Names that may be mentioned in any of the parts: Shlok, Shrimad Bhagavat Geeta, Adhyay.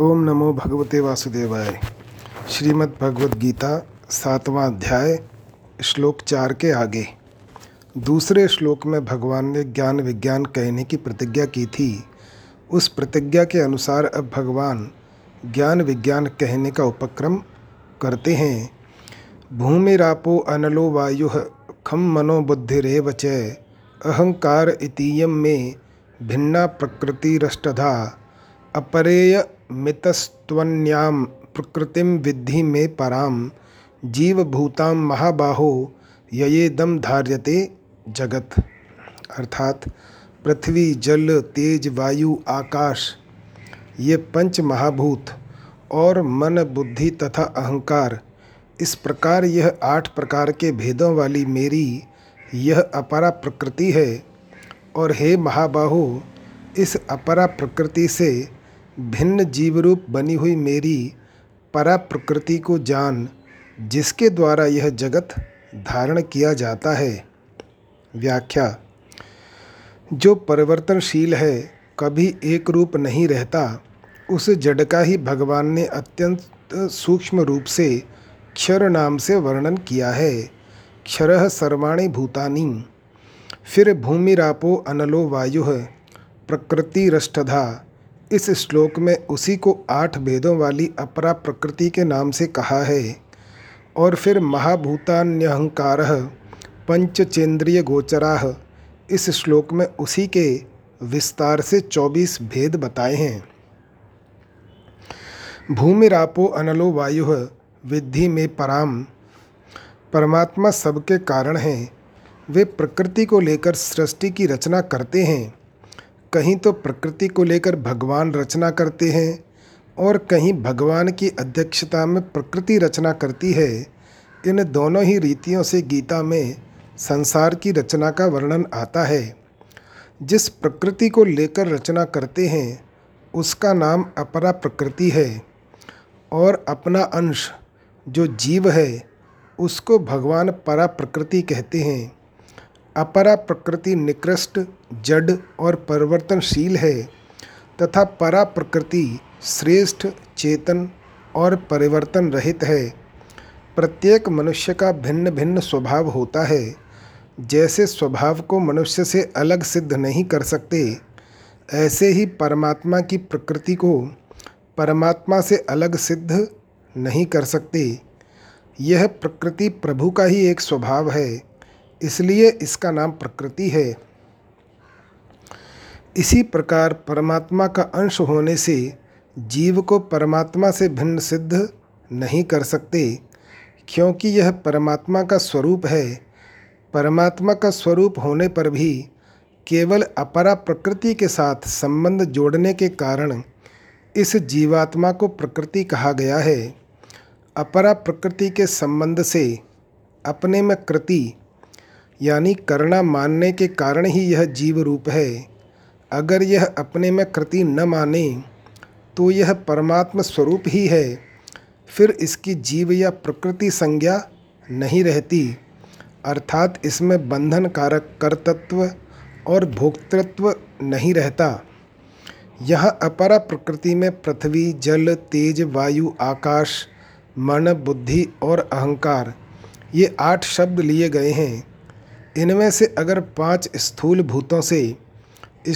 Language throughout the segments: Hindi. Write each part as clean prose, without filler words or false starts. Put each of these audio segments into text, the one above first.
ओम नमो भगवते वासुदेवाय। श्रीमद् भगवत गीता 7वां अध्याय श्लोक 4 के आगे। दूसरे श्लोक में भगवान ने ज्ञान विज्ञान कहने की प्रतिज्ञा की थी। उस प्रतिज्ञा के अनुसार अब भगवान ज्ञान विज्ञान कहने का उपक्रम करते हैं। भूमिरापो अनलो वायुः खम मनो बुद्धिरेव च अहंकार इतीयं मे भिन्ना प्रकृतिरष्टधा अपरेय मितस्त्वन्यां प्रकृतिं विद्धि मे परां जीवभूतां महाबाहो ययेदं धार्यते जगत। अर्थात पृथ्वी, जल, तेज, वायु, आकाश ये पंच महाभूत और मन, बुद्धि तथा अहंकार, इस प्रकार यह 8 प्रकार के भेदों वाली मेरी यह अपरा प्रकृति है। और हे महाबाहो, इस अपरा प्रकृति से भिन्न जीवरूप बनी हुई मेरी परा प्रकृति को जान, जिसके द्वारा यह जगत धारण किया जाता है। व्याख्या: जो परिवर्तनशील है, कभी एक रूप नहीं रहता, उस जड़ का ही भगवान ने अत्यंत सूक्ष्म रूप से क्षर नाम से वर्णन किया है। क्षरः सर्वाणि भूतानि। फिर भूमिरापो अनलो वायुः प्रकृतिरष्टधा, इस श्लोक में उसी को 8 भेदों वाली अपरा प्रकृति के नाम से कहा है। और फिर महाभूतान्यहंकारः पंचचेन्द्रिय गोचराः, इस श्लोक में उसी के विस्तार से 24 भेद बताए हैं। भूमिरापो अनलो वायुः विद्धि में पराम, परमात्मा सबके कारण हैं। वे प्रकृति को लेकर सृष्टि की रचना करते हैं। कहीं तो प्रकृति को लेकर भगवान रचना करते हैं और कहीं भगवान की अध्यक्षता में प्रकृति रचना करती है। इन दोनों ही रीतियों से गीता में संसार की रचना का वर्णन आता है। जिस प्रकृति को लेकर रचना करते हैं उसका नाम अपरा प्रकृति है, और अपना अंश जो जीव है उसको भगवान परा प्रकृति कहते हैं। अपरा प्रकृति निकृष्ट, जड़ और परिवर्तनशील है, तथा परा प्रकृति श्रेष्ठ, चेतन और परिवर्तन रहित है। प्रत्येक मनुष्य का भिन्न भिन्न स्वभाव होता है। जैसे स्वभाव को मनुष्य से अलग सिद्ध नहीं कर सकते, ऐसे ही परमात्मा की प्रकृति को परमात्मा से अलग सिद्ध नहीं कर सकते। यह प्रकृति प्रभु का ही एक स्वभाव है, इसलिए इसका नाम प्रकृति है। इसी प्रकार परमात्मा का अंश होने से जीव को परमात्मा से भिन्न सिद्ध नहीं कर सकते, क्योंकि यह परमात्मा का स्वरूप है। परमात्मा का स्वरूप होने पर भी केवल अपरा प्रकृति के साथ संबंध जोड़ने के कारण इस जीवात्मा को प्रकृति कहा गया है। अपरा प्रकृति के संबंध से अपने में कृति यानी करना मानने के कारण ही यह जीव रूप है। अगर यह अपने में कृति न माने तो यह परमात्म स्वरूप ही है, फिर इसकी जीव या प्रकृति संज्ञा नहीं रहती। अर्थात इसमें बंधन कारक कर्तृत्व और भोक्तृत्व नहीं रहता। यह अपरा प्रकृति में पृथ्वी, जल, तेज, वायु, आकाश, मन, बुद्धि और अहंकार ये 8 शब्द लिए गए हैं। इनमें से अगर 5 स्थूल भूतों से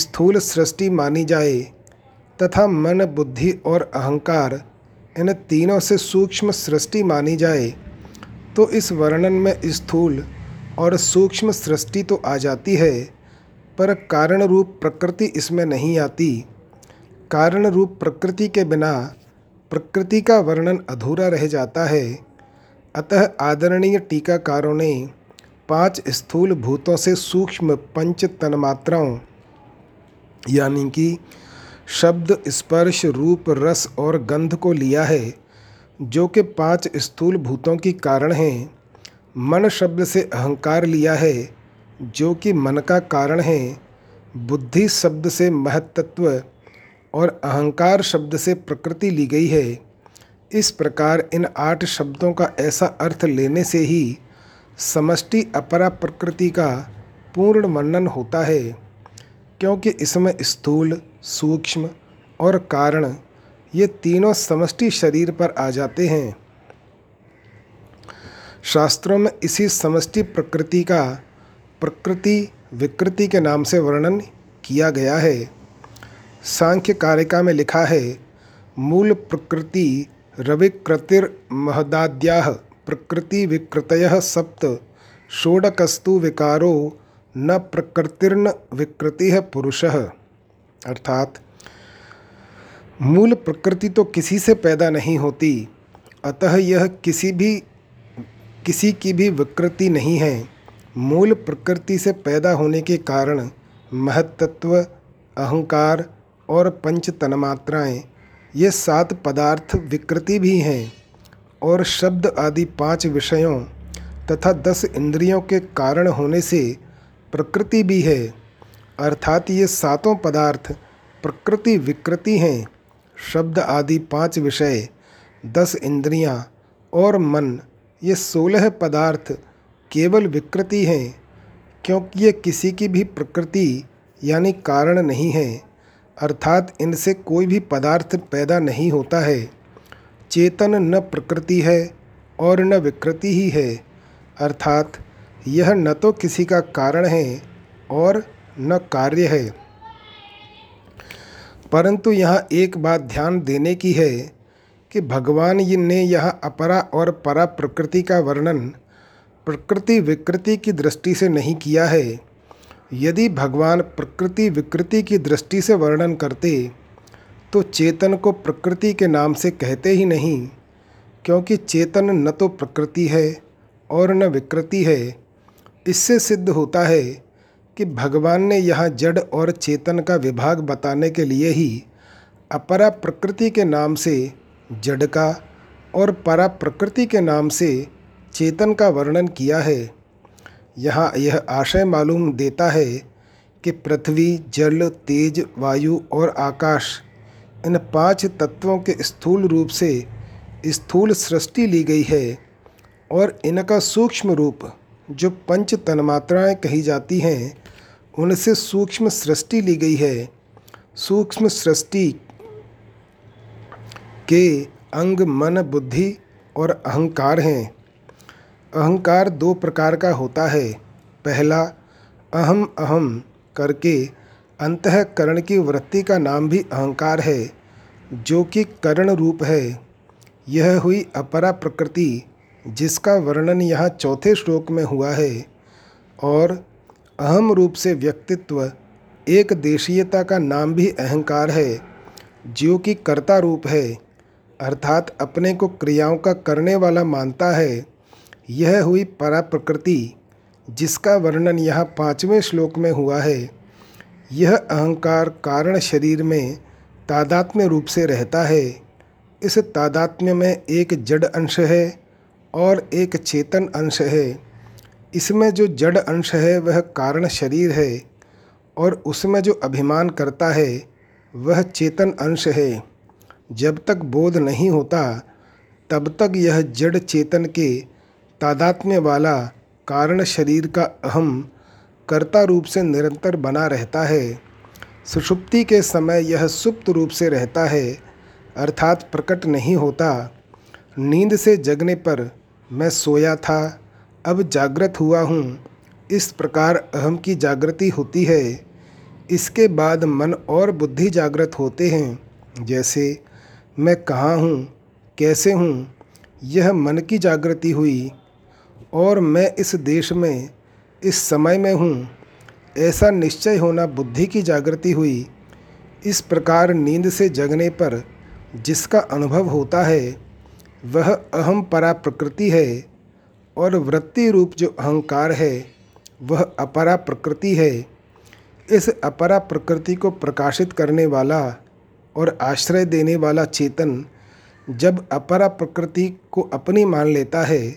स्थूल सृष्टि मानी जाए तथा मन, बुद्धि और अहंकार इन तीनों से सूक्ष्म सृष्टि मानी जाए तो इस वर्णन में स्थूल और सूक्ष्म सृष्टि तो आ जाती है, पर कारण रूप प्रकृति इसमें नहीं आती। कारण रूप प्रकृति के बिना प्रकृति का वर्णन अधूरा रह जाता है। अतः आदरणीय टीकाकारों ने 5 स्थूल भूतों से सूक्ष्म पंच तन्मात्राओं यानी कि शब्द, स्पर्श, रूप, रस और गंध को लिया है, जो कि 5 स्थूल भूतों की कारण हैं। मन शब्द से अहंकार लिया है, जो कि मन का कारण है। बुद्धि शब्द से महत्तत्व और अहंकार शब्द से प्रकृति ली गई है। इस प्रकार इन 8 शब्दों का ऐसा अर्थ लेने से ही समष्टि अपरा प्रकृति का पूर्ण वर्णन होता है, क्योंकि इसमें स्थूल, सूक्ष्म और कारण ये तीनों समष्टि शरीर पर आ जाते हैं। शास्त्रों में इसी समष्टि प्रकृति का प्रकृति विकृति के नाम से वर्णन किया गया है। सांख्य कारिका में लिखा है, मूल प्रकृति रविकृतिर महदाद्याह प्रकृति विकृतयः सप्त षोडकस्तु विकारो न प्रकृतिर्न विकृतिः पुरुषः। अर्थात मूल प्रकृति तो किसी से पैदा नहीं होती, अतः यह किसी की भी विकृति नहीं है। मूल प्रकृति से पैदा होने के कारण महत्तत्व, अहंकार और पंच तन्मात्राएं, ये 7 पदार्थ विकृति भी हैं, और शब्द आदि 5 विषयों तथा 10 इंद्रियों के कारण होने से प्रकृति भी है। अर्थात ये सातों पदार्थ प्रकृति विकृति हैं। शब्द आदि 5 विषय, 10 इंद्रियां और मन, ये 16 पदार्थ केवल विकृति हैं, क्योंकि ये किसी की भी प्रकृति यानी कारण नहीं है। अर्थात इनसे कोई भी पदार्थ पैदा नहीं होता है। चेतन न प्रकृति है और न विकृति ही है। अर्थात यह न तो किसी का कारण है और न कार्य है। परंतु यहाँ एक बात ध्यान देने की है कि भगवान ने यहाँ अपरा और परा प्रकृति का वर्णन प्रकृति विकृति की दृष्टि से नहीं किया है। यदि भगवान प्रकृति विकृति की दृष्टि से वर्णन करते तो चेतन को प्रकृति के नाम से कहते ही नहीं, क्योंकि चेतन न तो प्रकृति है और न विकृति है। इससे सिद्ध होता है कि भगवान ने यहाँ जड़ और चेतन का विभाग बताने के लिए ही अपरा प्रकृति के नाम से जड़ का और परा प्रकृति के नाम से चेतन का वर्णन किया है। यहाँ यह आशय मालूम देता है कि पृथ्वी, जल, तेज, वायु और आकाश, इन 5 तत्वों के स्थूल रूप से स्थूल सृष्टि ली गई है, और इनका सूक्ष्म रूप जो पंच तन्मात्राएं कही जाती हैं, उनसे सूक्ष्म सृष्टि ली गई है। सूक्ष्म सृष्टि के अंग मन, बुद्धि और अहंकार हैं। अहंकार 2 प्रकार का होता है। पहला, अहम अहम करके अंतःकरण की वृत्ति का नाम भी अहंकार है, जो कि करण रूप है। यह हुई अपरा प्रकृति, जिसका वर्णन यहाँ 4थे श्लोक में हुआ है। और अहम रूप से व्यक्तित्व, एक देशीयता का नाम भी अहंकार है, जो कि कर्ता रूप है। अर्थात अपने को क्रियाओं का करने वाला मानता है। यह हुई परा प्रकृति, जिसका वर्णन यहाँ 5वें श्लोक में हुआ है। यह अहंकार कारण शरीर में तादात्म्य रूप से रहता है। इस तादात्म्य में एक जड़ अंश है और एक चेतन अंश है। इसमें जो जड़ अंश है वह कारण शरीर है, और उसमें जो अभिमान करता है वह चेतन अंश है। जब तक बोध नहीं होता तब तक यह जड़ चेतन के तादात्म्य वाला कारण शरीर का अहम कर्ता रूप से निरंतर बना रहता है। सुषुप्ति के समय यह सुप्त रूप से रहता है, अर्थात प्रकट नहीं होता। नींद से जगने पर मैं सोया था, अब जागृत हुआ हूँ, इस प्रकार अहम की जागृति होती है। इसके बाद मन और बुद्धि जागृत होते हैं, जैसे मैं कहाँ हूँ, कैसे हूँ, यह मन की जागृति हुई, और मैं इस देश में, इस समय में हूँ, ऐसा निश्चय होना बुद्धि की जागृति हुई। इस प्रकार नींद से जगने पर जिसका अनुभव होता है वह अहम परा प्रकृति है, और वृत्ति रूप जो अहंकार है वह अपरा प्रकृति है। इस अपरा प्रकृति को प्रकाशित करने वाला और आश्रय देने वाला चेतन जब अपरा प्रकृति को अपनी मान लेता है,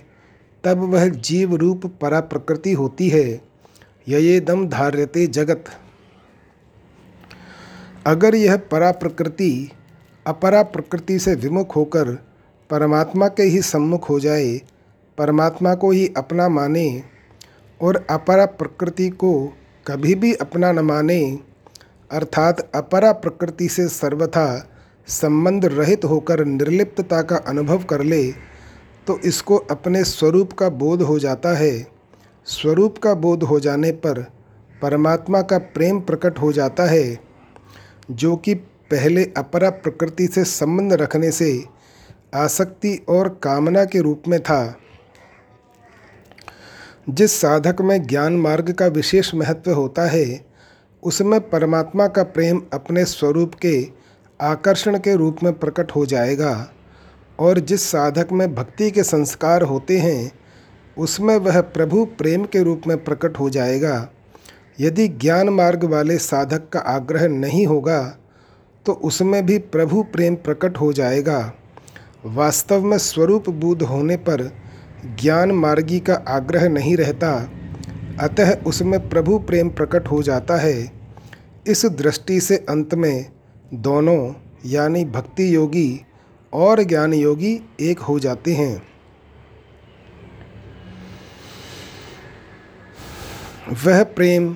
तब वह जीव रूप परा प्रकृति होती है। ययेदम धार्यते जगत। अगर यह परा प्रकृति अपरा प्रकृति से विमुख होकर परमात्मा के ही सम्मुख हो जाए, परमात्मा को ही अपना माने और अपरा प्रकृति को कभी भी अपना न माने, अर्थात अपरा प्रकृति से सर्वथा संबंध रहित होकर निर्लिप्तता का अनुभव कर ले तो इसको अपने स्वरूप का बोध हो जाता है। स्वरूप का बोध हो जाने पर परमात्मा का प्रेम प्रकट हो जाता है, जो कि पहले अपरा प्रकृति से संबंध रखने से आसक्ति और कामना के रूप में था। जिस साधक में ज्ञान मार्ग का विशेष महत्व होता है उसमें परमात्मा का प्रेम अपने स्वरूप के आकर्षण के रूप में प्रकट हो जाएगा, और जिस साधक में भक्ति के संस्कार होते हैं उसमें वह प्रभु प्रेम के रूप में प्रकट हो जाएगा। यदि ज्ञान मार्ग वाले साधक का आग्रह नहीं होगा तो उसमें भी प्रभु प्रेम प्रकट हो जाएगा। वास्तव में स्वरूप बोध होने पर ज्ञान मार्गी का आग्रह नहीं रहता, अतः उसमें प्रभु प्रेम प्रकट हो जाता है। इस दृष्टि से अंत में दोनों यानी भक्ति योगी और ज्ञान योगी एक हो जाते हैं। वह प्रेम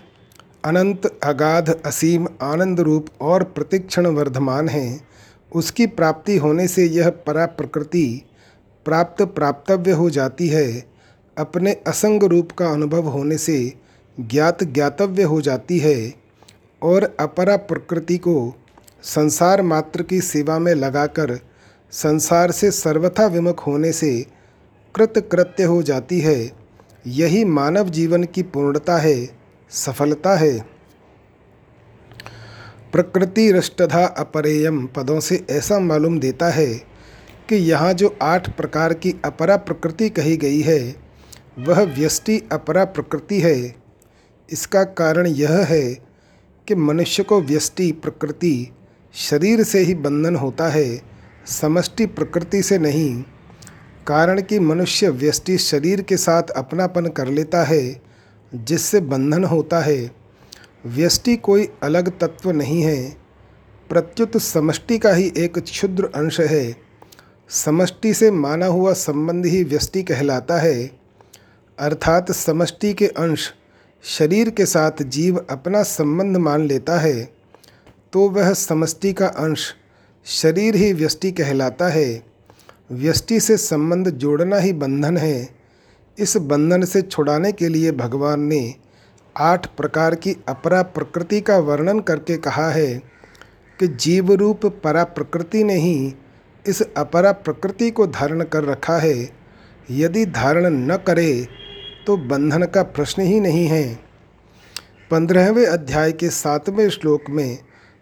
अनंत अगाध असीम आनंद रूप और प्रतिक्षण वर्धमान है। उसकी प्राप्ति होने से यह परा प्रकृति प्राप्त प्राप्तव्य हो जाती है। अपने असंग रूप का अनुभव होने से ज्ञात ज्ञातव्य हो जाती है और अपरा प्रकृति को संसार मात्र की सेवा में लगाकर संसार से सर्वथा विमुख होने से कृतकृत्य हो जाती है। यही मानव जीवन की पूर्णता है, सफलता है। प्रकृति रष्टधा अपरेयम पदों से ऐसा मालूम देता है कि यहाँ जो 8 प्रकार की अपरा प्रकृति कही गई है वह व्यष्टि अपरा प्रकृति है। इसका कारण यह है कि मनुष्य को व्यष्टि प्रकृति शरीर से ही बंधन होता है, समष्टि प्रकृति से नहीं। कारण कि मनुष्य व्यष्टि शरीर के साथ अपनापन कर लेता है जिससे बंधन होता है। व्यष्टि कोई अलग तत्व नहीं है, प्रत्युत समष्टि का ही एक क्षुद्र अंश है। समष्टि से माना हुआ संबंध ही व्यष्टि कहलाता है, अर्थात समष्टि के अंश शरीर के साथ जीव अपना संबंध मान लेता है तो वह समष्टि का अंश शरीर ही व्यष्टि कहलाता है। व्यष्टि से संबंध जोड़ना ही बंधन है। इस बंधन से छुड़ाने के लिए भगवान ने 8 प्रकार की अपरा प्रकृति का वर्णन करके कहा है कि जीव रूप परा प्रकृति ने ही इस अपरा प्रकृति को धारण कर रखा है। यदि धारण न करे तो बंधन का प्रश्न ही नहीं है। 15वें अध्याय के 7वें श्लोक में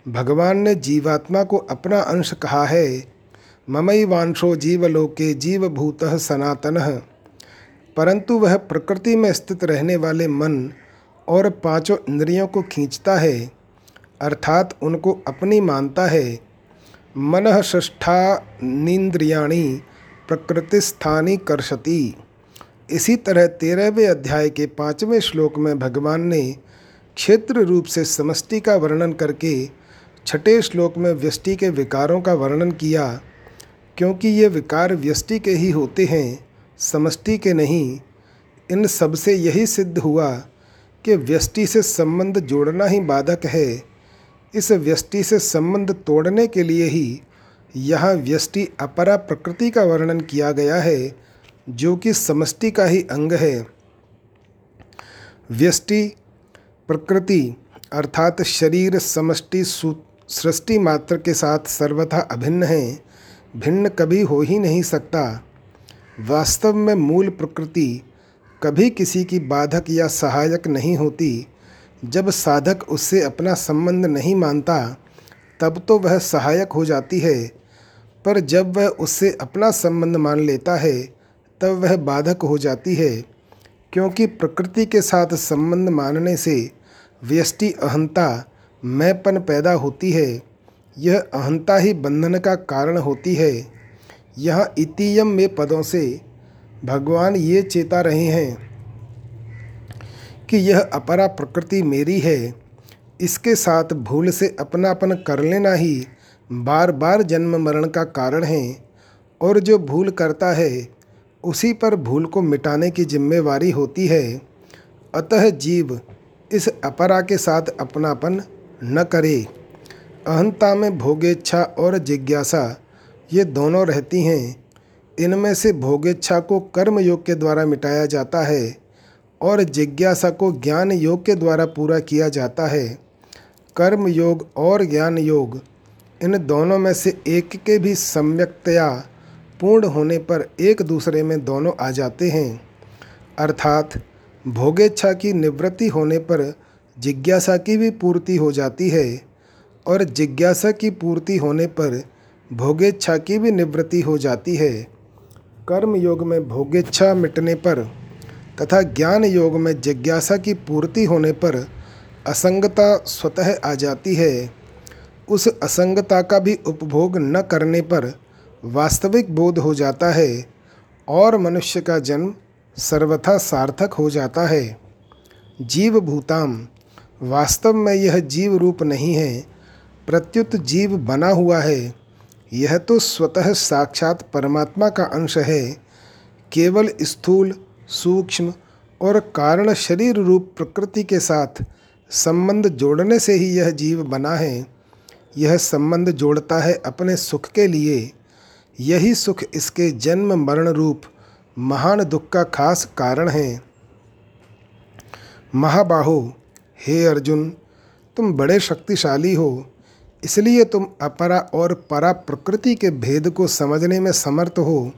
भगवान ने जीवात्मा को अपना अंश कहा है। ममैवांशो जीवलोके जीवभूतः सनातनः। परंतु वह प्रकृति में स्थित रहने वाले मन और 5 इंद्रियों को खींचता है, अर्थात उनको अपनी मानता है। मनः षष्ठानीन्द्रियाणि प्रकृतिस्थानि कर्षति। इसी तरह 13वें अध्याय के 5वें श्लोक में भगवान ने क्षेत्र रूप से समष्टि का वर्णन करके 6ठे श्लोक में व्यष्टि के विकारों का वर्णन किया, क्योंकि ये विकार व्यष्टि के ही होते हैं, समष्टि के नहीं। इन सब से यही सिद्ध हुआ कि व्यष्टि से संबंध जोड़ना ही बाधक है। इस व्यष्टि से संबंध तोड़ने के लिए ही यहाँ व्यष्टि अपरा प्रकृति का वर्णन किया गया है, जो कि समष्टि का ही अंग है। व्यष्टि प्रकृति अर्थात शरीर समष्टि सृष्टि मात्र के साथ सर्वथा अभिन्न है, भिन्न कभी हो ही नहीं सकता। वास्तव में मूल प्रकृति कभी किसी की बाधक या सहायक नहीं होती। जब साधक उससे अपना संबंध नहीं मानता तब तो वह सहायक हो जाती है, पर जब वह उससे अपना संबंध मान लेता है तब वह बाधक हो जाती है, क्योंकि प्रकृति के साथ संबंध मानने से व्यष्टि अहंता मैंपन पैदा होती है। यह अहंता ही बंधन का कारण होती है। यहाँ इतियम में पदों से भगवान ये चेता रहे हैं कि यह अपरा प्रकृति मेरी है। इसके साथ भूल से अपनापन कर लेना ही बार बार जन्म मरण का कारण है, और जो भूल करता है उसी पर भूल को मिटाने की जिम्मेवारी होती है। अतः जीव इस अपरा के साथ अपनापन न करे। अहंता में भोगेच्छा और जिज्ञासा ये दोनों रहती हैं। इनमें से भोगेच्छा को कर्म योग के द्वारा मिटाया जाता है और जिज्ञासा को ज्ञान योग के द्वारा पूरा किया जाता है। कर्म योग और ज्ञान योग इन दोनों में से एक के भी सम्यक्तया पूर्ण होने पर एक दूसरे में दोनों आ जाते हैं, अर्थात भोगेच्छा की निवृत्ति होने पर जिज्ञासा की भी पूर्ति हो जाती है और जिज्ञासा की पूर्ति होने पर भोगेच्छा की भी निवृत्ति हो जाती है। कर्म योग में भोगेच्छा मिटने पर तथा ज्ञान योग में जिज्ञासा की पूर्ति होने पर असंगता स्वतः आ जाती है। उस असंगता का भी उपभोग न करने पर वास्तविक बोध हो जाता है और मनुष्य का जन्म सर्वथा सार्थक हो जाता है। जीव भूताम, वास्तव में यह जीव रूप नहीं है, प्रत्युत जीव बना हुआ है। यह तो स्वतः साक्षात परमात्मा का अंश है। केवल स्थूल, सूक्ष्म और कारण शरीर रूप प्रकृति के साथ संबंध जोड़ने से ही यह जीव बना है। यह संबंध जोड़ता है अपने सुख के लिए। यही सुख इसके जन्म मरण रूप महान दुख का खास कारण है। महाबाहो, हे अर्जुन, तुम बड़े शक्तिशाली हो, इसलिए तुम अपरा और परा प्रकृति के भेद को समझने में समर्थ हो।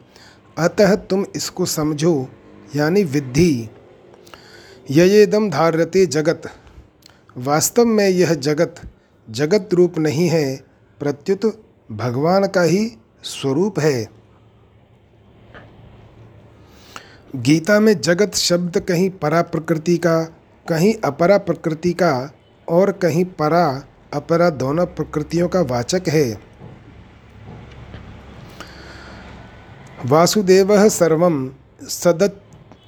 अतः तुम इसको समझो, यानी विद्धि। ययेदम धार्यते जगत, वास्तव में यह जगत जगत रूप नहीं है, प्रत्युत भगवान का ही स्वरूप है। गीता में जगत शब्द कहीं परा प्रकृति का, कहीं अपरा प्रकृति का और कहीं परा अपरा दोनों प्रकृतियों का वाचक है। वासुदेवः सर्वम सदत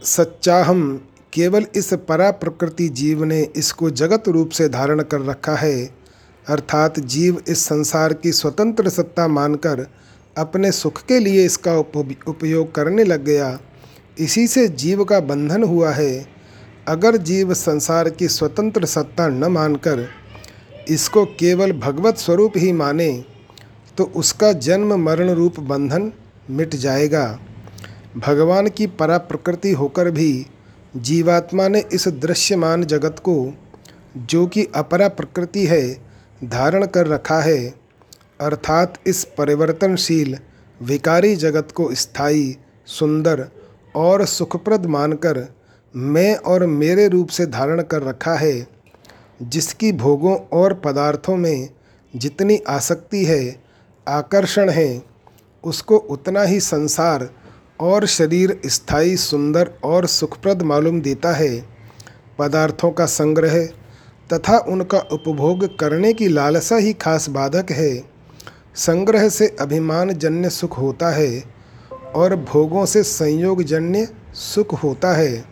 सच्चाहम, केवल इस परा प्रकृति जीव ने इसको जगत रूप से धारण कर रखा है, अर्थात जीव इस संसार की स्वतंत्र सत्ता मानकर अपने सुख के लिए इसका उपयोग करने लग गया। इसी से जीव का बंधन हुआ है। अगर जीव संसार की स्वतंत्र सत्ता न मानकर इसको केवल भगवत स्वरूप ही माने तो उसका जन्म मरण रूप बंधन मिट जाएगा। भगवान की परा प्रकृति होकर भी जीवात्मा ने इस दृश्यमान जगत को, जो कि अपरा प्रकृति है, धारण कर रखा है, अर्थात इस परिवर्तनशील विकारी जगत को स्थायी, सुंदर और सुखप्रद मानकर मैं और मेरे रूप से धारण कर रखा है, जिसकी भोगों और पदार्थों में जितनी आसक्ति है, आकर्षण है, उसको उतना ही संसार और शरीर स्थायी, सुंदर और सुखप्रद मालूम देता है। पदार्थों का संग्रह तथा उनका उपभोग करने की लालसा ही खास बाधक है। संग्रह से अभिमान जन्य सुख होता है और भोगों से संयोग जन्य सुख होता है।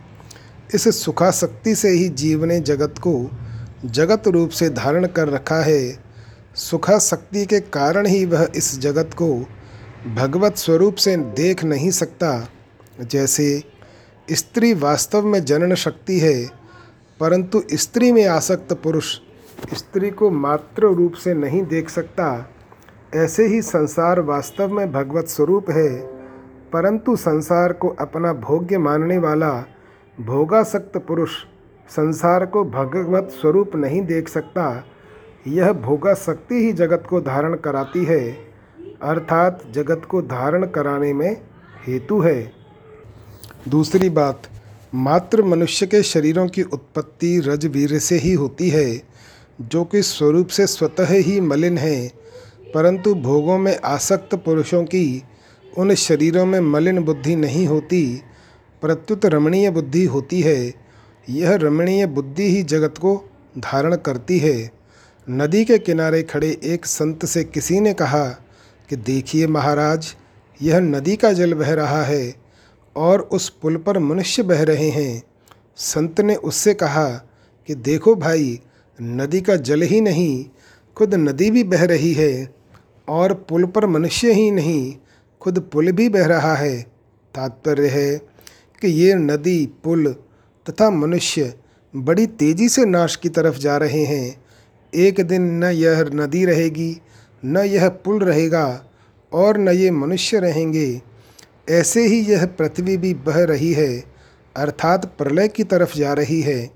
इस सुखासक्ति से ही जीव ने जगत को जगत रूप से धारण कर रखा है। सुखासक्ति के कारण ही वह इस जगत को भगवत स्वरूप से देख नहीं सकता। जैसे स्त्री वास्तव में जनन शक्ति है, परंतु स्त्री में आसक्त पुरुष स्त्री को मात्र रूप से नहीं देख सकता, ऐसे ही संसार वास्तव में भगवत स्वरूप है, परंतु संसार को अपना भोग्य मानने वाला भोगासक्त पुरुष संसार को भगवत स्वरूप नहीं देख सकता। यह भोगासक्ति ही जगत को धारण कराती है, अर्थात जगत को धारण कराने में हेतु है। दूसरी बात, मात्र मनुष्य के शरीरों की उत्पत्ति रजवीर से ही होती है, जो कि स्वरूप से स्वतः ही मलिन है, परंतु भोगों में आसक्त पुरुषों की उन शरीरों में मलिन बुद्धि नहीं होती, प्रत्युत रमणीय बुद्धि होती है। यह रमणीय बुद्धि ही जगत को धारण करती है। नदी के किनारे खड़े एक संत से किसी ने कहा कि देखिए महाराज, यह नदी का जल बह रहा है और उस पुल पर मनुष्य बह रहे हैं। संत ने उससे कहा कि देखो भाई, नदी का जल ही नहीं, खुद नदी भी बह रही है और पुल पर मनुष्य ही नहीं, खुद पुल भी बह रहा है। तात्पर्य है कि ये नदी, पुल तथा मनुष्य बड़ी तेजी से नाश की तरफ जा रहे हैं। एक दिन न यह नदी रहेगी, न यह पुल रहेगा और न ये मनुष्य रहेंगे। ऐसे ही यह पृथ्वी भी बह रही है अर्थात प्रलय की तरफ जा रही है।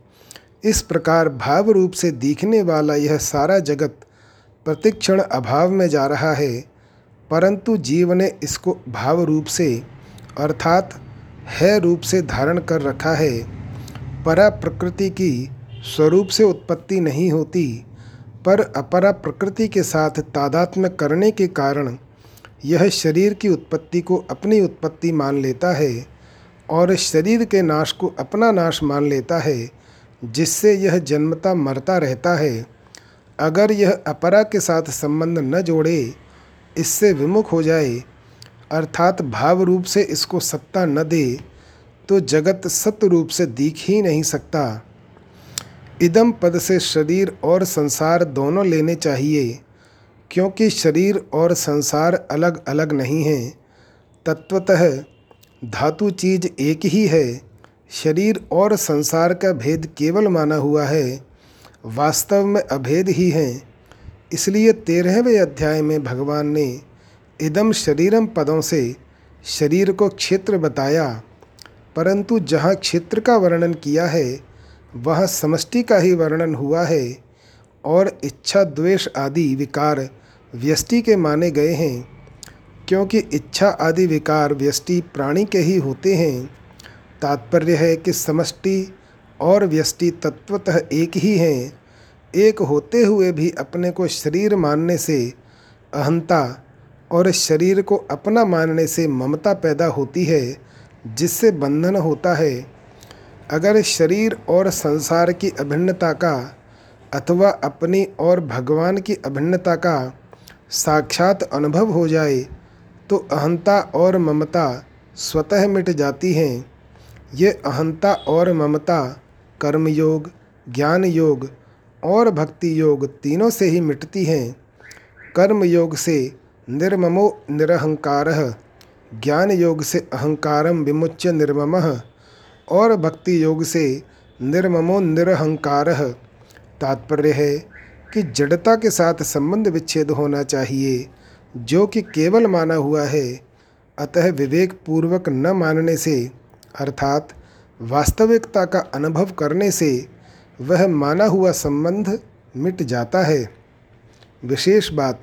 इस प्रकार भाव रूप से दिखने वाला यह सारा जगत प्रतिक्षण अभाव में जा रहा है, परंतु जीव ने इसको भाव रूप से अर्थात है रूप से धारण कर रखा है। परा प्रकृति की स्वरूप से उत्पत्ति नहीं होती, पर अपरा प्रकृति के साथ तादात्म्य करने के कारण यह शरीर की उत्पत्ति को अपनी उत्पत्ति मान लेता है और शरीर के नाश को अपना नाश मान लेता है, जिससे यह जन्मता मरता रहता है। अगर यह अपरा के साथ संबंध न जोड़े, इससे विमुख हो जाए अर्थात भाव रूप से इसको सत्ता न दे, तो जगत सत रूप से दिख ही नहीं सकता। इदम पद से शरीर और संसार दोनों लेने चाहिए, क्योंकि शरीर और संसार अलग अलग नहीं हैं। तत्वतः धातु चीज एक ही है। शरीर और संसार का भेद केवल माना हुआ है, वास्तव में अभेद ही हैं। इसलिए 13वें अध्याय में भगवान ने इदम शरीरम पदों से शरीर को क्षेत्र बताया, परंतु जहाँ क्षेत्र का वर्णन किया है वहाँ समष्टि का ही वर्णन हुआ है और इच्छा द्वेष आदि विकार व्यष्टि के माने गए हैं, क्योंकि इच्छा आदि विकार व्यष्टि प्राणी के ही होते हैं। तात्पर्य है कि समष्टि और व्यष्टि तत्वतः एक ही हैं। एक होते हुए भी अपने को शरीर मानने से अहंता और शरीर को अपना मानने से ममता पैदा होती है, जिससे बंधन होता है। अगर शरीर और संसार की अभिन्नता का अथवा अपनी और भगवान की अभिन्नता का साक्षात अनुभव हो जाए, तो अहंता और ममता स्वतः मिट जाती हैं। ये अहंता और ममता कर्मयोग, ज्ञान योग और भक्ति योग तीनों से ही मिटती हैं। कर्मयोग से निर्ममो निरहंकारः, ज्ञान योग से अहंकारम विमुच्य निर्ममः और भक्ति योग से निर्ममो निरहंकारः। तात्पर्य है कि जड़ता के साथ संबंध विच्छेद होना चाहिए, जो कि केवल माना हुआ है। अतः विवेक पूर्वक न मानने से अर्थात वास्तविकता का अनुभव करने से वह माना हुआ संबंध मिट जाता है। विशेष बात,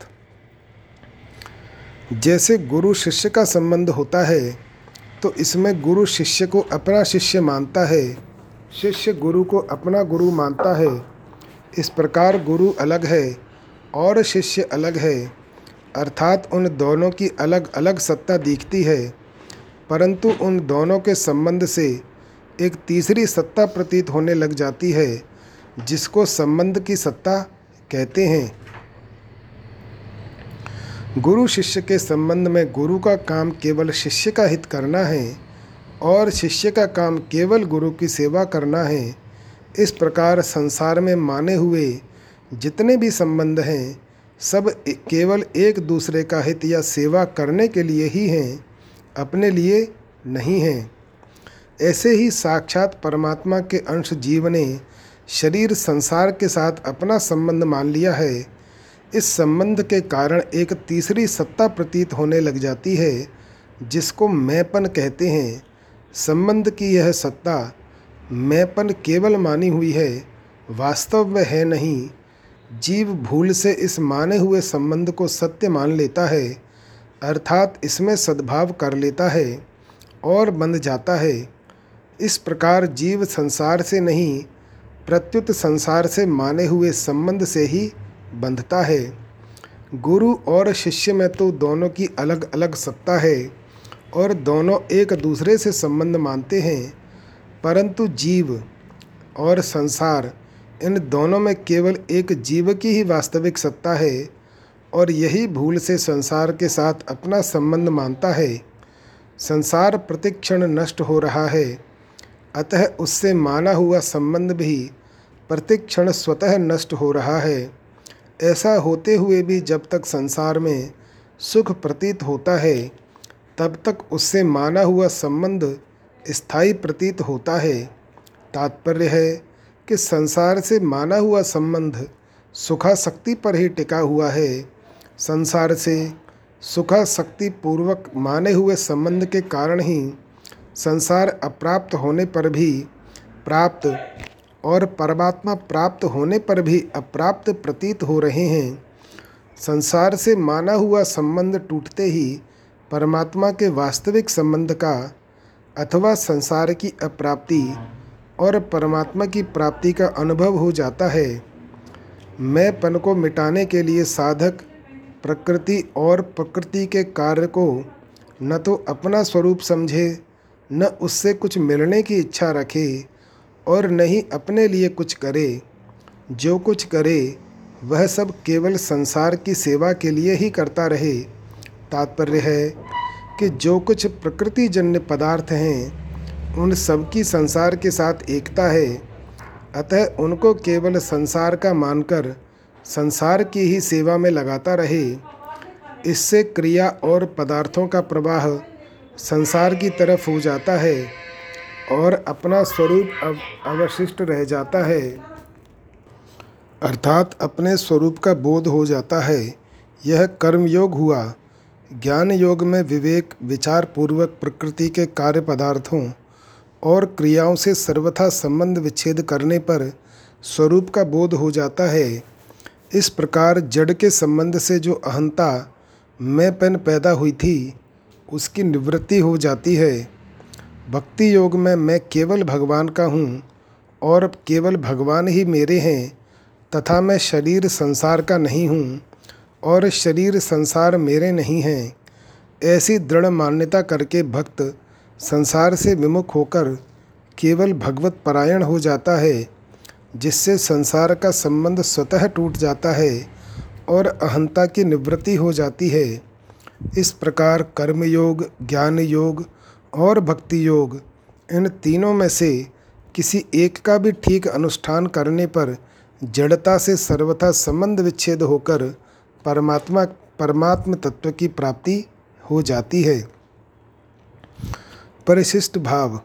जैसे गुरु शिष्य का संबंध होता है, तो इसमें गुरु शिष्य को अपना शिष्य मानता है, शिष्य गुरु को अपना गुरु मानता है। इस प्रकार गुरु अलग है और शिष्य अलग है, अर्थात उन दोनों की अलग अलग सत्ता दिखती है, परंतु उन दोनों के संबंध से एक तीसरी सत्ता प्रतीत होने लग जाती है, जिसको संबंध की सत्ता कहते हैं। गुरु शिष्य के संबंध में गुरु का काम केवल शिष्य का हित करना है और शिष्य का काम केवल गुरु की सेवा करना है। इस प्रकार संसार में माने हुए जितने भी संबंध हैं, सब केवल एक दूसरे का हित या सेवा करने के लिए ही हैं, अपने लिए नहीं हैं। ऐसे ही साक्षात परमात्मा के अंश जीव ने शरीर संसार के साथ अपना संबंध मान लिया है। इस संबंध के कारण एक तीसरी सत्ता प्रतीत होने लग जाती है, जिसको मैंपन कहते हैं। संबंध की यह सत्ता मैंपन केवल मानी हुई है, वास्तव में है नहीं। जीव भूल से इस माने हुए संबंध को सत्य मान लेता है, अर्थात इसमें सद्भाव कर लेता है और बंध जाता है। इस प्रकार जीव संसार से नहीं, प्रत्युत संसार से माने हुए संबंध से ही बंधता है। गुरु और शिष्य में तो दोनों की अलग अलग सत्ता है और दोनों एक दूसरे से संबंध मानते हैं, परंतु जीव और संसार इन दोनों में केवल एक जीव की ही वास्तविक सत्ता है और यही भूल से संसार के साथ अपना संबंध मानता है। संसार प्रतिक्षण नष्ट हो रहा है, अतः उससे माना हुआ संबंध भी प्रतिक्षण स्वतः नष्ट हो रहा है। ऐसा होते हुए भी जब तक संसार में सुख प्रतीत होता है, तब तक उससे माना हुआ संबंध स्थायी प्रतीत होता है। तात्पर्य है कि संसार से माना हुआ संबंध सुखासक्ति पर ही टिका हुआ है। संसार से सुखासक्ति पूर्वक माने हुए संबंध के कारण ही संसार अप्राप्त होने पर भी प्राप्त और परमात्मा प्राप्त होने पर भी अप्राप्त प्रतीत हो रहे हैं। संसार से माना हुआ संबंध टूटते ही परमात्मा के वास्तविक संबंध का अथवा संसार की अप्राप्ति और परमात्मा की प्राप्ति का अनुभव हो जाता है। मैंपन को मिटाने के लिए साधक प्रकृति और प्रकृति के कार्य को न तो अपना स्वरूप समझे, न उससे कुछ मिलने की इच्छा रखे और न ही अपने लिए कुछ करे। जो कुछ करे वह सब केवल संसार की सेवा के लिए ही करता रहे। तात्पर्य है कि जो कुछ प्रकृति जन्य पदार्थ हैं उन सबकी संसार के साथ एकता है, अतः उनको केवल संसार का मानकर संसार की ही सेवा में लगाता रहे। इससे क्रिया और पदार्थों का प्रवाह संसार की तरफ हो जाता है और अपना स्वरूप अवशिष्ट रह जाता है, अर्थात अपने स्वरूप का बोध हो जाता है। यह कर्मयोग हुआ। ज्ञान योग में विवेक विचार पूर्वक प्रकृति के कार्य पदार्थों और क्रियाओं से सर्वथा संबंध विच्छेद करने पर स्वरूप का बोध हो जाता है। इस प्रकार जड़ के संबंध से जो अहंता मैंपन पैदा हुई थी उसकी निवृत्ति हो जाती है। भक्ति योग में मैं केवल भगवान का हूँ और केवल भगवान ही मेरे हैं तथा मैं शरीर संसार का नहीं हूँ और शरीर संसार मेरे नहीं हैं, ऐसी दृढ़ मान्यता करके भक्त संसार से विमुख होकर केवल भगवत परायण हो जाता है, जिससे संसार का संबंध स्वतः टूट जाता है और अहंता की निवृत्ति हो जाती है। इस प्रकार कर्मयोग, ज्ञान योग और भक्ति योग, इन तीनों में से किसी एक का भी ठीक अनुष्ठान करने पर जड़ता से सर्वथा संबंध विच्छेद होकर परमात्म तत्व की प्राप्ति हो जाती है। परिशिष्ट भाव,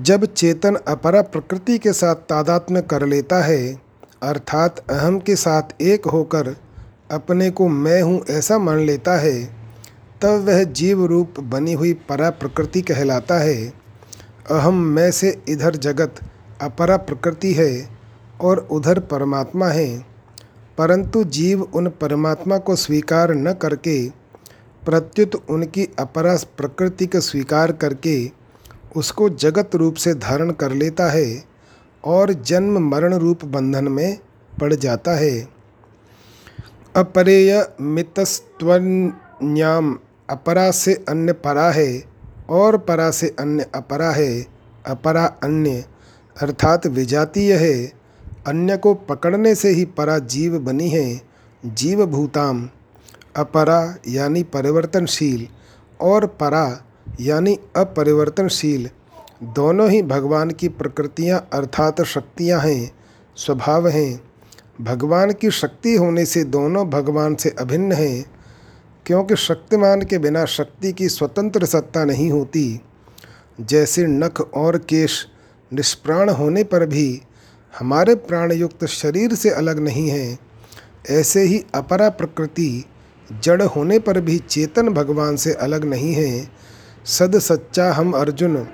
जब चेतन अपरा प्रकृति के साथ तादात्म्य कर लेता है, अर्थात अहम के साथ एक होकर अपने को मैं हूँ ऐसा मान लेता है, तब वह जीव रूप बनी हुई परा प्रकृति कहलाता है। अहम मैं से इधर जगत अपरा प्रकृति है और उधर परमात्मा है, परंतु जीव उन परमात्मा को स्वीकार न करके प्रत्युत उनकी अपरा प्रकृति का स्वीकार करके उसको जगत रूप से धारण कर लेता है और जन्म मरण रूप बंधन में पड़ जाता है। अपरेय मितस्त्वन्याम, अपरा से अन्य परा है और परा से अन्य अपरा है। अपरा अन्य अर्थात विजातीय है, अन्य को पकड़ने से ही परा जीव बनी है। जीव भूताम, अपरा यानी परिवर्तनशील और परा यानी अपरिवर्तनशील, दोनों ही भगवान की प्रकृतियाँ अर्थात शक्तियाँ हैं, स्वभाव हैं। भगवान की शक्ति होने से दोनों भगवान से अभिन्न हैं, क्योंकि शक्तिमान के बिना शक्ति की स्वतंत्र सत्ता नहीं होती। जैसे नख और केश निष्प्राण होने पर भी हमारे प्राणयुक्त शरीर से अलग नहीं हैं, ऐसे ही अपरा प्रकृति जड़ होने पर भी चेतन भगवान से अलग नहीं है। सद सच्चा हम अर्जुन।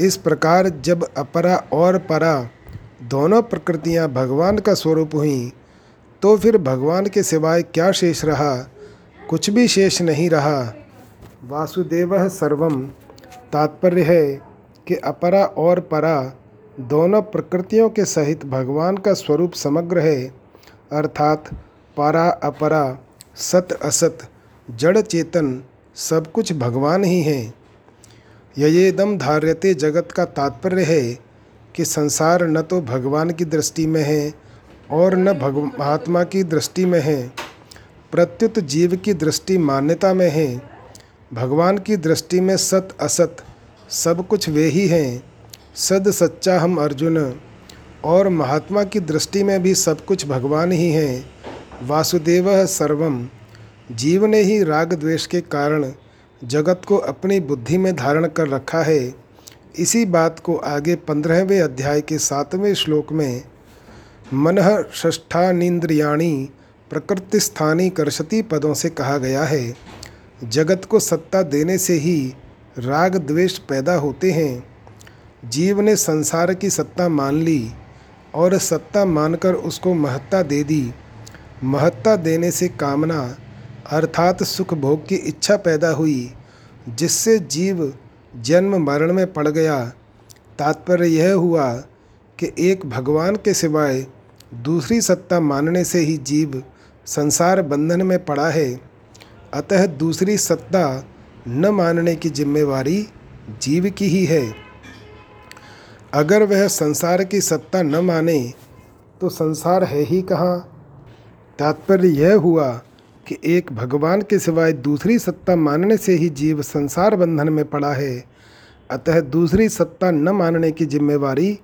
इस प्रकार जब अपरा और परा दोनों प्रकृतियाँ भगवान का स्वरूप हुईं तो फिर भगवान के सिवाय क्या शेष रहा? कुछ भी शेष नहीं रहा। वासुदेवः सर्वम। तात्पर्य है कि अपरा और परा दोनों प्रकृतियों के सहित भगवान का स्वरूप समग्र है, अर्थात परा अपरा सत असत जड़ चेतन सब कुछ भगवान ही हैं। ययेदम धार्यते जगत का तात्पर्य है कि संसार न तो भगवान की दृष्टि में है और न महात्मा की दृष्टि में है, प्रत्युत जीव की दृष्टि मान्यता में है। भगवान की दृष्टि में सत असत सब कुछ वे ही हैं। सद सच्चा हम अर्जुन। और महात्मा की दृष्टि में भी सब कुछ भगवान ही हैं। वासुदेवः सर्वम। जीव ने ही राग द्वेष के कारण जगत को अपनी बुद्धि में धारण कर रखा है। इसी बात को आगे 15वें अध्याय के 7वें श्लोक में मनः षष्ठानींद्रियाणि प्रकृतिस्थानी कर्षति पदों से कहा गया है। जगत को सत्ता देने से ही राग द्वेष पैदा होते हैं। जीव ने संसार की सत्ता मान ली और सत्ता मानकर उसको महत्ता दे दी। महत्ता देने से कामना अर्थात सुख भोग की इच्छा पैदा हुई, जिससे जीव जन्म मरण में पड़ गया। तात्पर्य यह हुआ कि एक भगवान के सिवाय दूसरी सत्ता मानने से ही जीव संसार बंधन में पड़ा है। अतः दूसरी सत्ता न मानने की जिम्मेवारी जीव की ही है। अगर वह संसार की सत्ता न माने तो संसार है ही कहाँ। तात्पर्य यह हुआ कि एक भगवान के सिवाय दूसरी सत्ता मानने से ही जीव संसार बंधन में पड़ा है। अतः दूसरी सत्ता न मानने की जिम्मेवारी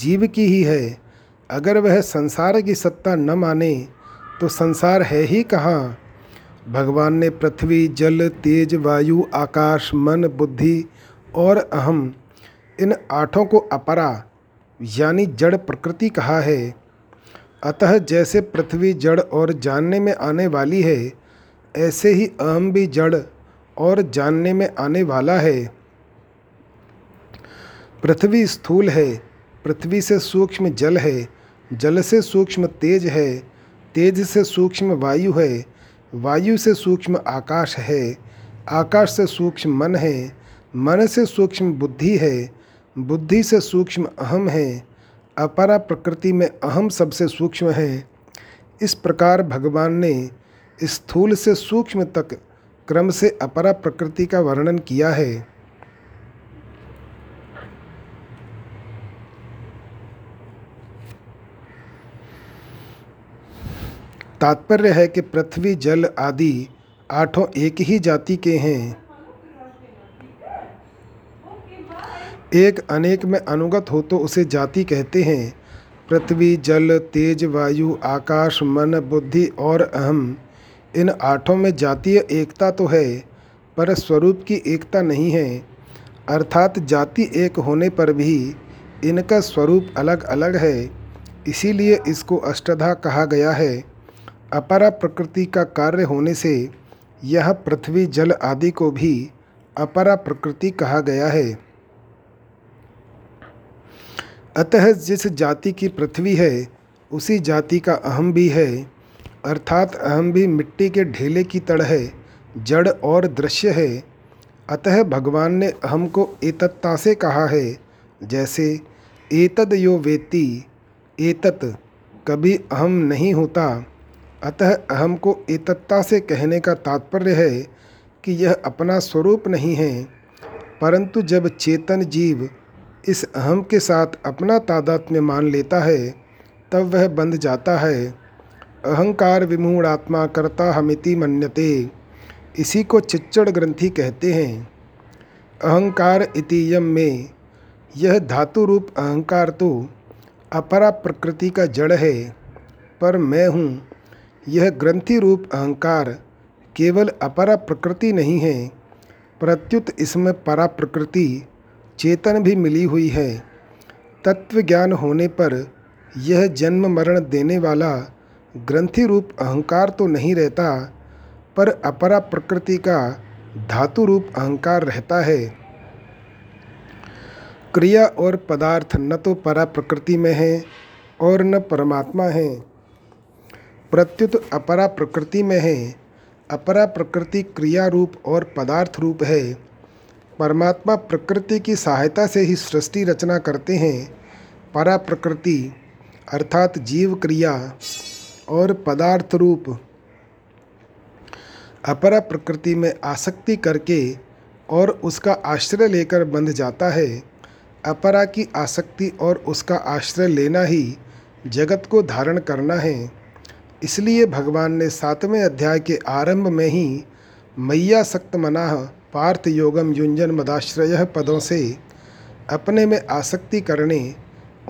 जीव की ही है। अगर वह संसार की सत्ता न माने तो संसार है ही कहाँ। भगवान ने पृथ्वी, जल, तेज, वायु, आकाश, मन, बुद्धि और अहम, इन आठों को अपरा यानी जड़ प्रकृति कहा है। अतः जैसे पृथ्वी जड़ और जानने में आने वाली है, ऐसे ही अहम भी जड़ और जानने में आने वाला है। पृथ्वी स्थूल है, पृथ्वी से सूक्ष्म जल है, जल से सूक्ष्म तेज है, तेज से सूक्ष्म वायु है, वायु से सूक्ष्म आकाश है, आकाश से सूक्ष्म मन है, मन से सूक्ष्म बुद्धि है, बुद्धि से सूक्ष्म अहम है। अपरा प्रकृति में अहम सबसे सूक्ष्म है। इस प्रकार भगवान ने स्थूल से सूक्ष्म तक क्रम से अपरा प्रकृति का वर्णन किया है। तात्पर्य है कि पृथ्वी, जल आदि आठों एक ही जाति के हैं। एक अनेक में अनुगत हो तो उसे जाति कहते हैं। पृथ्वी, जल, तेज, वायु, आकाश, मन, बुद्धि और अहम, इन आठों में जातीय एकता तो है, पर स्वरूप की एकता नहीं है। अर्थात जाति एक होने पर भी इनका स्वरूप अलग अलग है, इसीलिए इसको अष्टधा कहा गया है। अपरा प्रकृति का कार्य होने से यह पृथ्वी, जल आदि को भी अपरा प्रकृति कहा गया है। अतः जिस जाति की पृथ्वी है, उसी जाति का अहम भी है। अर्थात अहम भी मिट्टी के ढेले की तरह है, जड़ और दृश्य है। अतः भगवान ने अहम को एतत्ता से कहा है, जैसे एतद यो वेति एतत्, कभी अहम नहीं होता। अतः अहम को एतत्ता से कहने का तात्पर्य है कि यह अपना स्वरूप नहीं है, परंतु जब चेतन जीव इस अहम के साथ अपना तादात्म्य मान लेता है, तब वह बंध जाता है। अहंकार विमूढ़ आत्मा कर्ता हमिति मन्यते, इसी को चिच्चड़ ग्रंथि कहते हैं। अहंकार इतियम में यह धातु रूप अहंकार तो अपरा प्रकृति का जड़ है, पर मैं हूँ यह ग्रंथि रूप अहंकार केवल अपरा प्रकृति नहीं है, प्रत्युत इसमें परा प्रकृति चेतन भी मिली हुई है। तत्व ज्ञान होने पर यह जन्म मरण देने वाला ग्रंथि रूप अहंकार तो नहीं रहता, पर अपरा प्रकृति का धातु रूप अहंकार रहता है। क्रिया और पदार्थ न तो परा प्रकृति में है और न परमात्मा है, प्रत्युत अपरा प्रकृति में है। अपरा प्रकृति क्रिया रूप और पदार्थ रूप है। परमात्मा प्रकृति की सहायता से ही सृष्टि रचना करते हैं। परा प्रकृति अर्थात जीव क्रिया और पदार्थ रूप अपरा प्रकृति में आसक्ति करके और उसका आश्रय लेकर बंध जाता है। अपरा की आसक्ति और उसका आश्रय लेना ही जगत को धारण करना है। इसलिए भगवान ने 7वें अध्याय के आरंभ में ही मय्या सक्त मनाह पार्थ योगम युंजन मदाश्रय पदों से अपने में आसक्ति करने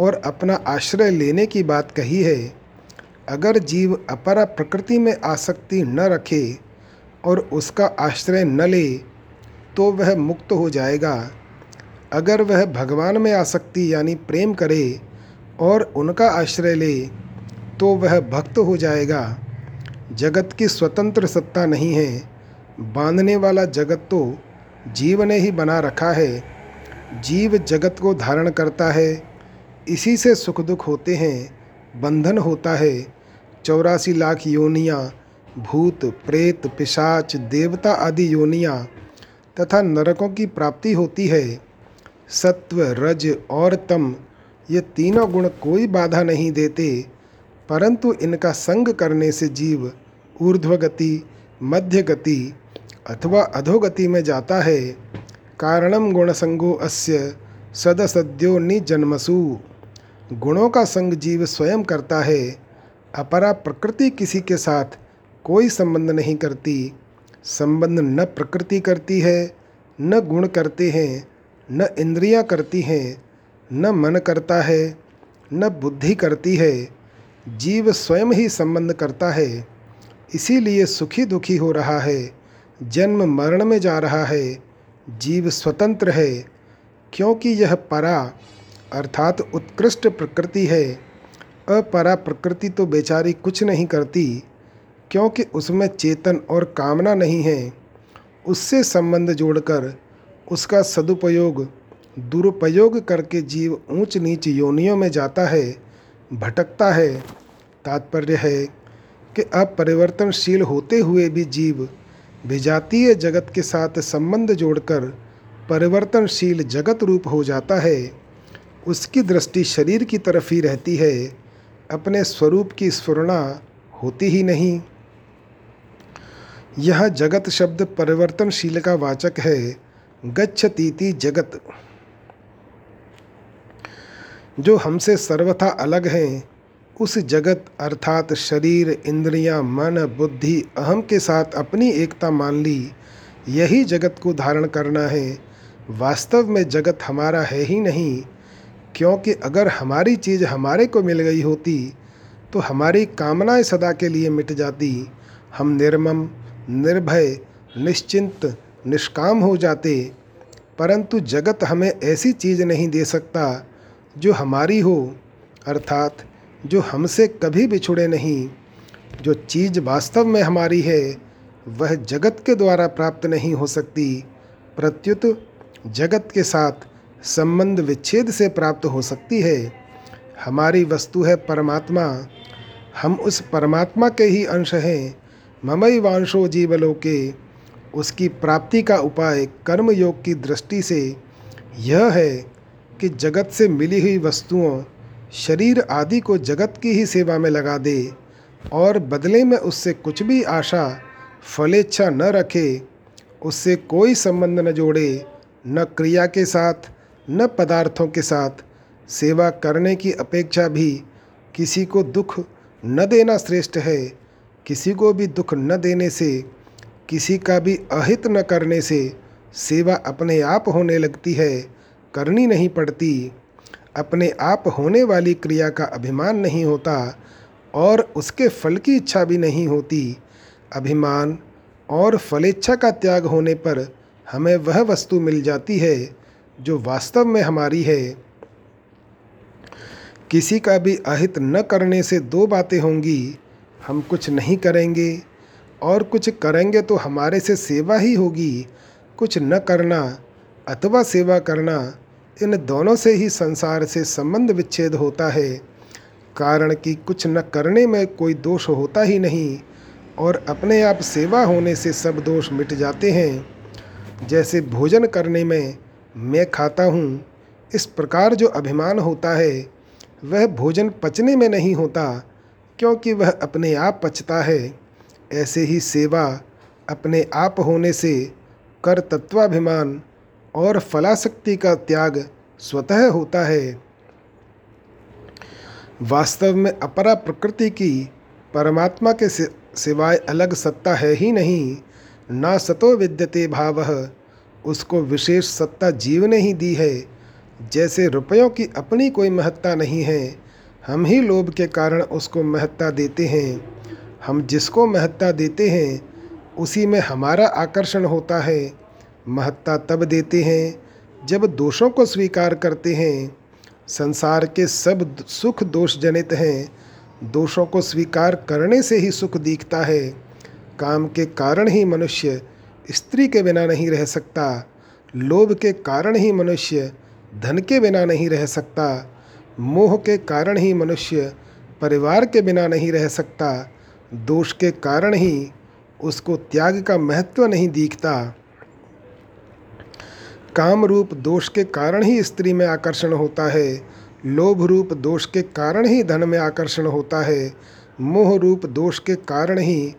और अपना आश्रय लेने की बात कही है। अगर जीव अपरा प्रकृति में आसक्ति न रखे और उसका आश्रय न ले तो वह मुक्त हो जाएगा। अगर वह भगवान में आसक्ति यानी प्रेम करे और उनका आश्रय ले तो वह भक्त हो जाएगा। जगत की स्वतंत्र सत्ता नहीं है, बांधने वाला जगत तो जीव ने ही बना रखा है। जीव जगत को धारण करता है, इसी से सुख दुख होते हैं, बंधन होता है। 84 लाख योनियाँ, भूत प्रेत पिशाच देवता आदि योनियाँ तथा नरकों की प्राप्ति होती है। सत्व रज और तम ये तीनों गुण कोई बाधा नहीं देते, परंतु इनका संग करने से जीव ऊर्ध्वगति मध्य गति अथवा अधोगति में जाता है। कारणम गुणसंगो अस्य सदसद्यो निजन्मसु। गुणों का संग जीव स्वयं करता है, अपरा प्रकृति किसी के साथ कोई संबंध नहीं करती। संबंध न प्रकृति करती है, न गुण करते हैं, न इंद्रियां करती हैं, न मन करता है, न बुद्धि करती है। जीव स्वयं ही संबंध करता है, इसीलिए सुखी दुखी हो रहा है, जन्म मरण में जा रहा है। जीव स्वतंत्र है, क्योंकि यह परा अर्थात उत्कृष्ट प्रकृति है। अपरा प्रकृति तो बेचारी कुछ नहीं करती, क्योंकि उसमें चेतन और कामना नहीं है। उससे संबंध जोड़कर उसका सदुपयोग दुरुपयोग करके जीव ऊंच नीच योनियों में जाता है, भटकता है। तात्पर्य है कि अपरिवर्तनशील होते हुए भी जीव विजातीय जगत के साथ संबंध जोड़कर परिवर्तनशील जगत रूप हो जाता है। उसकी दृष्टि शरीर की तरफ ही रहती है, अपने स्वरूप की स्फुरणा होती ही नहीं। यह जगत शब्द परिवर्तनशील का वाचक है। गच्छतीति जगत जो हमसे सर्वथा अलग हैं, उस जगत अर्थात शरीर इंद्रियां, मन बुद्धि अहम के साथ अपनी एकता मान ली, यही जगत को धारण करना है। वास्तव में जगत हमारा है ही नहीं, क्योंकि अगर हमारी चीज़ हमारे को मिल गई होती तो हमारी कामनाएं सदा के लिए मिट जाती, हम निर्मम निर्भय निश्चिंत निष्काम हो जाते। परंतु जगत हमें ऐसी चीज़ नहीं दे सकता जो हमारी हो, अर्थात जो हमसे कभी बिछुड़े नहीं। जो चीज़ वास्तव में हमारी है वह जगत के द्वारा प्राप्त नहीं हो सकती, प्रत्युत जगत के साथ संबंध विच्छेद से प्राप्त हो सकती है। हमारी वस्तु है परमात्मा, हम उस परमात्मा के ही अंश हैं। ममैवांशो जीवलोके, उसकी प्राप्ति का उपाय कर्मयोग की दृष्टि से यह है कि जगत से मिली हुई वस्तुओं शरीर आदि को जगत की ही सेवा में लगा दे और बदले में उससे कुछ भी आशा फलेच्छा न रखे, उससे कोई संबंध न जोड़े, न क्रिया के साथ न पदार्थों के साथ। सेवा करने की अपेक्षा भी किसी को दुख न देना श्रेष्ठ है। किसी को भी दुख न देने से, किसी का भी अहित न करने से सेवा अपने आप होने लगती है, करनी नहीं पड़ती। अपने आप होने वाली क्रिया का अभिमान नहीं होता और उसके फल की इच्छा भी नहीं होती। अभिमान और फलेच्छा का त्याग होने पर हमें वह वस्तु मिल जाती है जो वास्तव में हमारी है। किसी का भी अहित न करने से दो बातें होंगी, हम कुछ नहीं करेंगे और कुछ करेंगे तो हमारे से सेवा ही होगी। कुछ न करना अथवा सेवा करना, इन दोनों से ही संसार से संबंध विच्छेद होता है। कारण कि कुछ न करने में कोई दोष होता ही नहीं और अपने आप सेवा होने से सब दोष मिट जाते हैं। जैसे भोजन करने में मैं खाता हूँ, इस प्रकार जो अभिमान होता है वह भोजन पचने में नहीं होता, क्योंकि वह अपने आप पचता है। ऐसे ही सेवा अपने आप होने से कर्तृत्वाभिमान और फलासक्ति का त्याग स्वतः होता है। वास्तव में अपरा प्रकृति की परमात्मा के सिवाय अलग सत्ता है ही नहीं। ना सतो विद्यते भावः, उसको विशेष सत्ता जीव ने ही दी है। जैसे रुपयों की अपनी कोई महत्ता नहीं है, हम ही लोभ के कारण उसको महत्ता देते हैं। हम जिसको महत्ता देते हैं उसी में हमारा आकर्षण होता है। महत्ता तब देते हैं जब दोषों को स्वीकार करते हैं। संसार के सब सुख दोष जनित हैं, दोषों को स्वीकार करने से ही सुख दिखता है। काम के कारण ही मनुष्य स्त्री के बिना नहीं रह सकता, लोभ के कारण ही मनुष्य धन के बिना नहीं रह सकता, मोह के कारण ही मनुष्य परिवार के बिना नहीं रह सकता, दोष के कारण ही उसको त्याग का महत्व नहीं दिखता। काम रूप दोष के कारण ही स्त्री में आकर्षण होता है, लोभ रूप दोष के कारण ही धन में आकर्षण होता है, मोह रूप दोष के कारण ही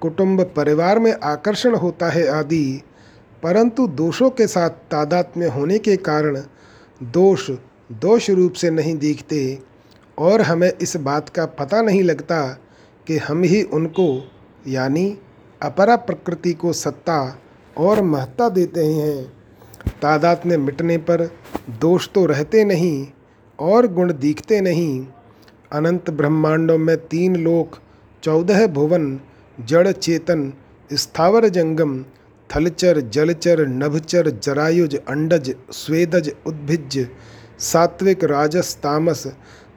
कुटुंब परिवार में आकर्षण होता है आदि। परंतु दोषों के साथ तादात्म्य होने के कारण दोष दोष रूप से नहीं दिखते और हमें इस बात का पता नहीं लगता कि हम ही उनको यानी अपरा प्रकृति को सत्ता और महत्ता देते हैं। तादात्म्य मिटने पर दोष तो रहते नहीं और गुण दिखते नहीं। अनंत ब्रह्मांडों में 3 लोक, 14 भुवन, जड़ चेतन, स्थावर जंगम, थलचर, जलचर, नभचर, जरायुज, अंडज, स्वेदज, उद्भिज, सात्विक, राजस, तामस,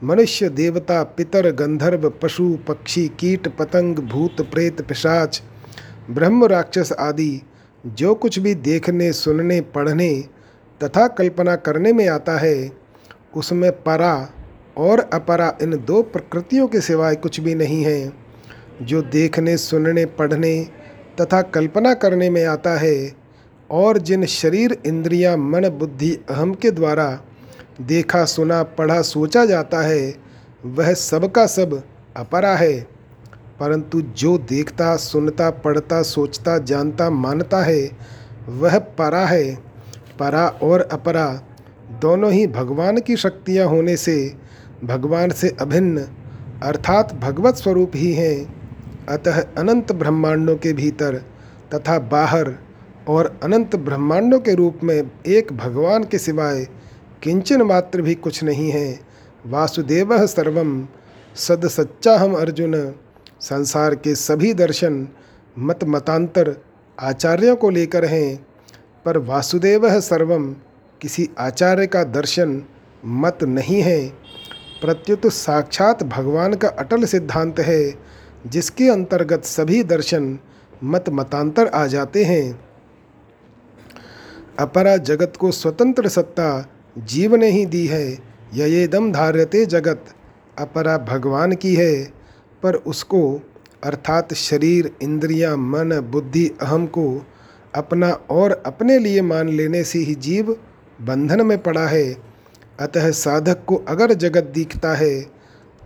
मनुष्य, देवता, पितर, गंधर्व, पशु, पक्षी, कीट, पतंग, भूत, प्रेत, पिशाच, ब्रह्म, राक्षस आदि जो कुछ भी देखने, सुनने, पढ़ने तथा कल्पना करने में आता है उसमें परा और अपरा इन 2 प्रकृतियों के सिवाय कुछ भी नहीं है। जो देखने, सुनने, पढ़ने तथा कल्पना करने में आता है और जिन शरीर, इंद्रियां, मन, बुद्धि, अहम के द्वारा देखा, सुना, पढ़ा, सोचा जाता है वह सब का सब अपरा है। परंतु जो देखता, सुनता, पढ़ता, सोचता, जानता, मानता है वह परा है। परा और अपरा दोनों ही भगवान की शक्तियाँ होने से भगवान से अभिन्न अर्थात भगवत स्वरूप ही हैं। अतः अनंत ब्रह्मांडों के भीतर तथा बाहर और अनंत ब्रह्मांडों के रूप में एक भगवान के सिवाय किंचन मात्र भी कुछ नहीं है। वासुदेवः सर्वम सद सच्चा हम अर्जुन। संसार के सभी दर्शन मत मतांतर आचार्यों को लेकर हैं, पर वासुदेवः सर्वम किसी आचार्य का दर्शन मत नहीं है, प्रत्युत साक्षात भगवान का अटल सिद्धांत है जिसके अंतर्गत सभी दर्शन मत मतांतर आ जाते हैं। अपरा जगत को स्वतंत्र सत्ता जीव ने ही दी है। ययेदम धार्यते जगत अपरा भगवान की है, पर उसको अर्थात शरीर, इंद्रियां, मन, बुद्धि, अहम को अपना और अपने लिए मान लेने से ही जीव बंधन में पड़ा है। अतः साधक को अगर जगत दिखता है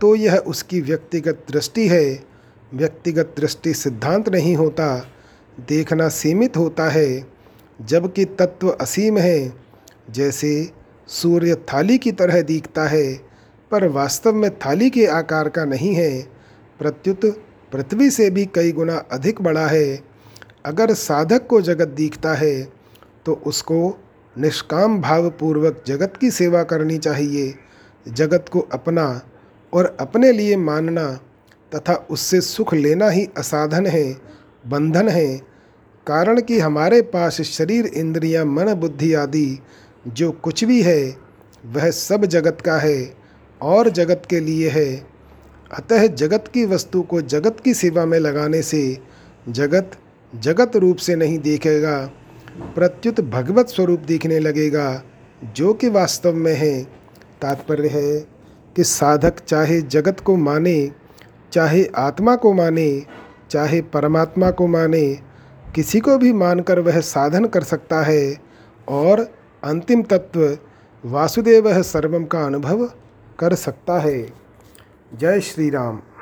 तो यह उसकी व्यक्तिगत दृष्टि है। व्यक्तिगत दृष्टि सिद्धांत नहीं होता, देखना सीमित होता है, जबकि तत्व असीम है। जैसे सूर्य थाली की तरह दिखता है पर वास्तव में थाली के आकार का नहीं है, प्रत्युत पृथ्वी से भी कई गुना अधिक बड़ा है। अगर साधक को जगत दिखता है तो उसको निष्काम भाव पूर्वक जगत की सेवा करनी चाहिए, जगत को अपना और अपने लिए मानना तथा उससे सुख लेना ही असाधन है, बंधन है। कारण कि हमारे पास शरीर, इंद्रियां, मन, बुद्धि आदि जो कुछ भी है वह सब जगत का है और जगत के लिए है। अतः जगत की वस्तु को जगत की सेवा में लगाने से जगत जगत रूप से नहीं देखेगा, प्रत्युत भगवत स्वरूप दिखने लगेगा जो कि वास्तव में है। तात्पर्य है कि साधक चाहे जगत को माने, चाहे आत्मा को माने, चाहे परमात्मा को माने, किसी को भी मानकर वह साधन कर सकता है और अंतिम तत्व वासुदेवः सर्वम का अनुभव कर सकता है। जय श्री राम।